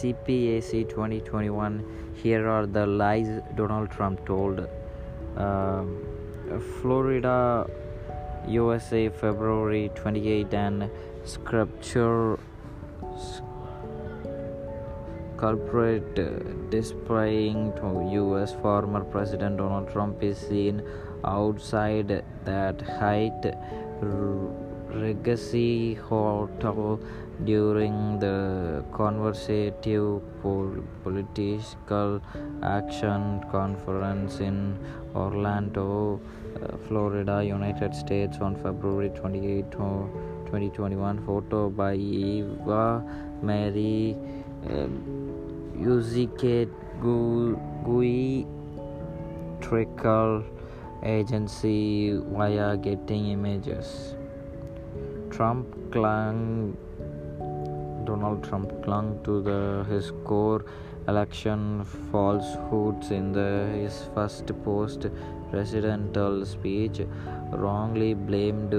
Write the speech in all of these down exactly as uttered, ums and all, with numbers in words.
C PAC twenty twenty-one, here are the lies Donald Trump told. Uh, Florida, U S A, February twenty-eighth, and sculpture culprit displaying to U S former President Donald Trump is seen outside that Hyatt Regency Hotel during the Conservative Political Action Conference in Orlando, Florida, United States on February twenty-eighth, twenty twenty-one. Photo by Eva Mary, Uzikate Gui Trickle Agency via Getty Images. Trump clung Donald Trump clung to the his core election falsehoods in the his first post-presidential speech, wrongly blamed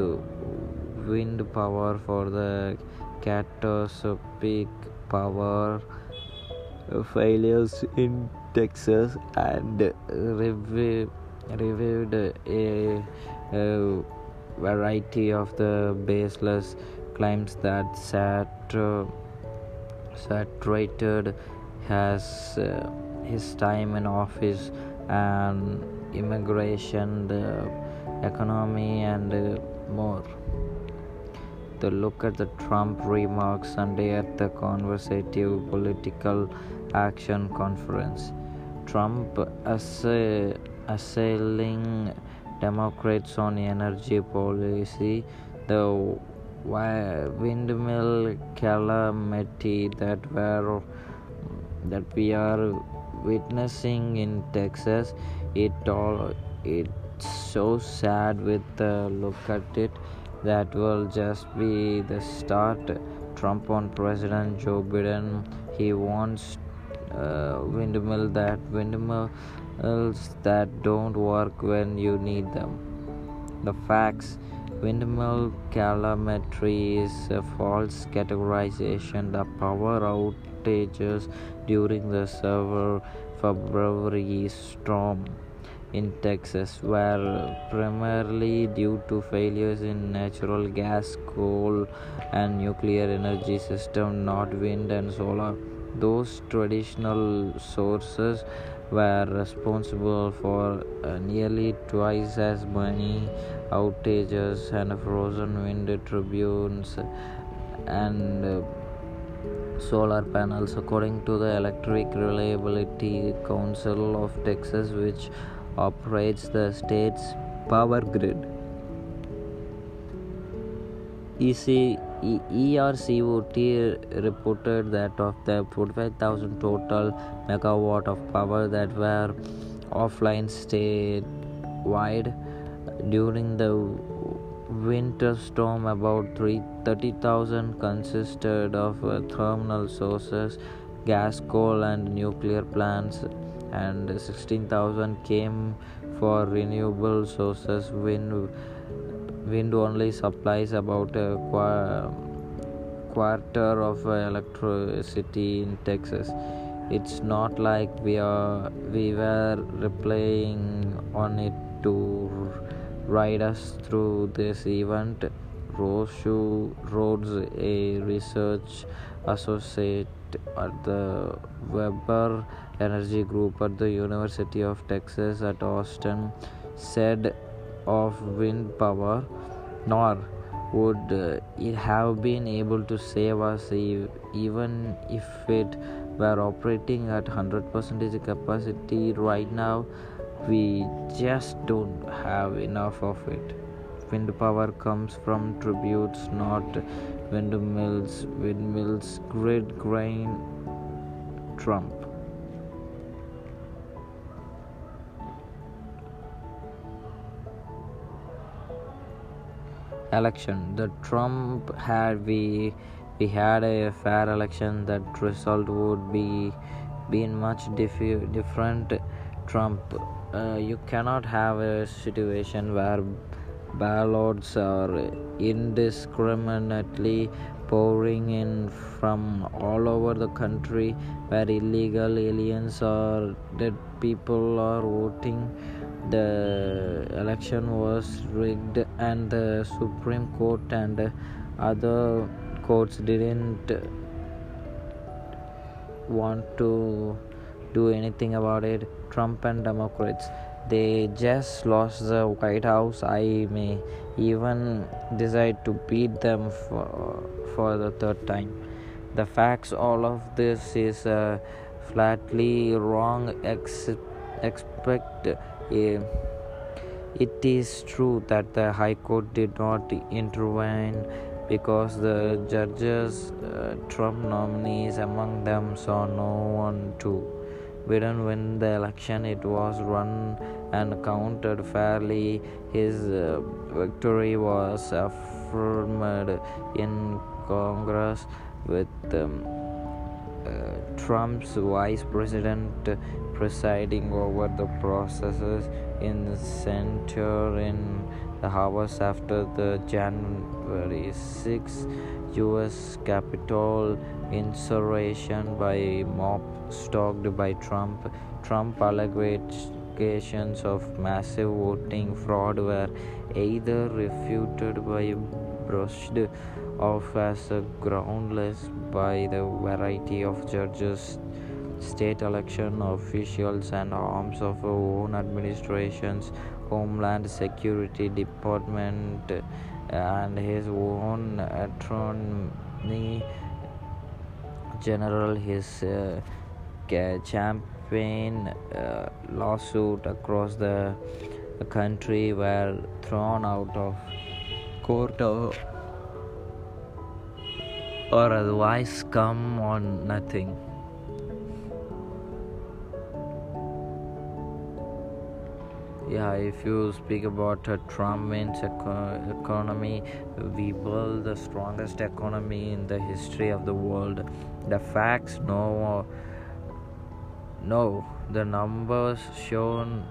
wind power for the catastrophic power failures in Texas, and rev- reviewed a, a variety of the baseless claims that sat, uh, saturated has uh, his time in office and immigration, the economy, and uh, more. The look at the Trump remarks Sunday at the Conservative Political Action Conference. Trump assa- assailing Democrats on energy policy, the windmill calamity that were that we are witnessing in Texas. It all it's so sad with the look at it. That will just be the start. Trump on President Joe Biden. He wants uh, windmill that windmills that don't work when you need them. The facts: windmill calamity is a false categorization. The power outages during the severe February storm in Texas were primarily due to failures in natural gas, coal, and nuclear energy system, not wind and solar. Those traditional sources were responsible for uh, nearly twice as many outages and frozen wind turbines and uh, solar panels, according to the Electric Reliability Council of Texas, which operates the state's power grid. E R C O T reported that of the forty-five thousand total megawatt of power that were offline statewide during the winter storm, about thirty thousand consisted of thermal sources, gas, coal, and nuclear plants, and sixteen thousand came for renewable sources. Wind, wind only supplies about a qu- quarter of electricity in Texas. It's not like we are we were relying on it to ride us through this event. Joshua Rhodes, a research associate at the Webber Energy Group at the University of Texas at Austin, said of wind power, nor would uh, it have been able to save us e- even if it were operating at one hundred percent capacity right now. We just don't have enough of it. Wind power comes from tributes, not windmills. Windmills grid grain Trump. Election. The Trump had we we had a fair election. That result would be been much diff- different. Trump, uh, you cannot have a situation where ballots are indiscriminately pouring in from all over the country, where illegal aliens or dead people are voting. The election was rigged, and the Supreme Court and other courts didn't want to do anything about it. Trump and Democrats, they just lost the White House. I may even decide to beat them for, for the third time. The facts, all of this is uh, flatly wrong. Ex- expect uh, It is true that the High Court did not intervene because the judges, uh, Trump nominees among them, saw no one to. We didn't win the election. It was run and counted fairly. His uh, victory was affirmed in Congress with um, uh, Trump's vice president presiding over the processes in the center in the hours after the January sixth U S Capitol insurrection by mob stalked by Trump. Trump allegations of massive voting fraud were either refuted by brushed off as groundless by the variety of judges, state election officials, and arms of our own administrations, Homeland Security Department, and his own attorney general. His uh, campaign uh, lawsuit across the country were thrown out of court or, or otherwise come on nothing. Yeah, if you speak about uh, Trump wins eco- economy, we build the strongest economy in the history of the world. The facts, no, no, the numbers shown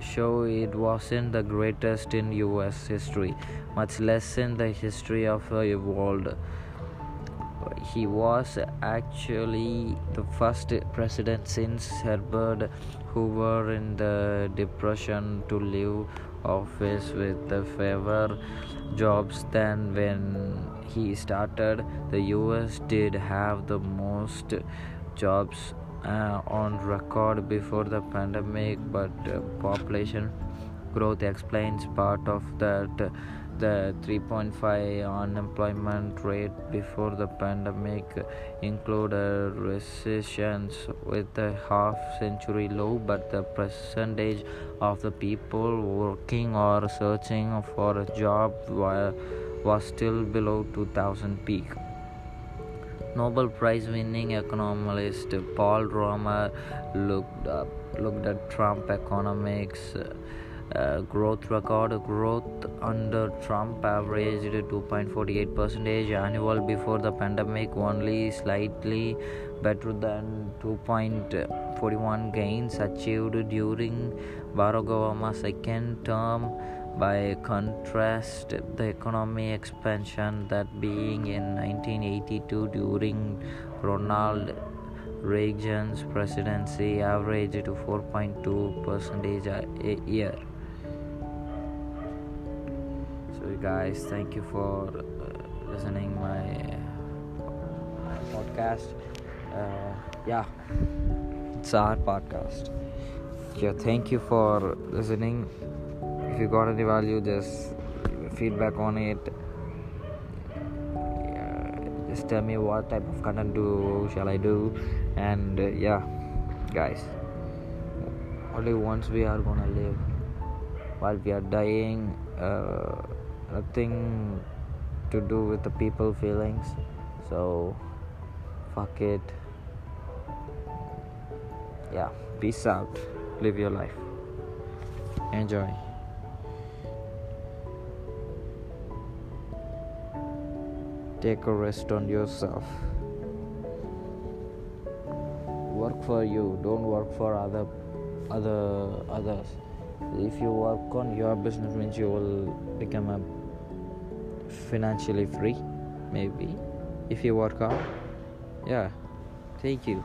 show it wasn't the greatest in U S history, much less in the history of the uh, world. He was actually the first president since Herbert Hoover in the Depression to leave office with fewer jobs than when he started. The U S did have the most jobs uh, on record before the pandemic, but uh, population growth explains part of that. The three point five unemployment rate before the pandemic included recessions with a half-century low, but the percentage of the people working or searching for a job was still below two thousand peak. Nobel Prize-winning economist Paul Romer looked up, looked at Trump economics. Uh, growth record growth under Trump averaged two point four eight percent annual before the pandemic, only slightly better than two point four one gains achieved during Barack Obama's second term. By contrast, the economic expansion that being in nineteen eighty-two during Ronald Reagan's presidency averaged four point two percent a year. Guys, thank you for uh, listening my uh, podcast. Uh, yeah, it's our podcast. Yeah, thank you for listening. If you got any value, just feedback on it. Yeah, just tell me what type of content do shall I do, and uh, yeah, guys. Only once we are gonna live. While we are dying. Uh, Nothing to do with the people feelings, so fuck it. Yeah, peace out. Live your life. Enjoy. Take a rest on yourself. Work for you. Don't work for other, other, others. If you work on your business, means you will become a financially free, maybe, if you work hard. Yeah, thank you.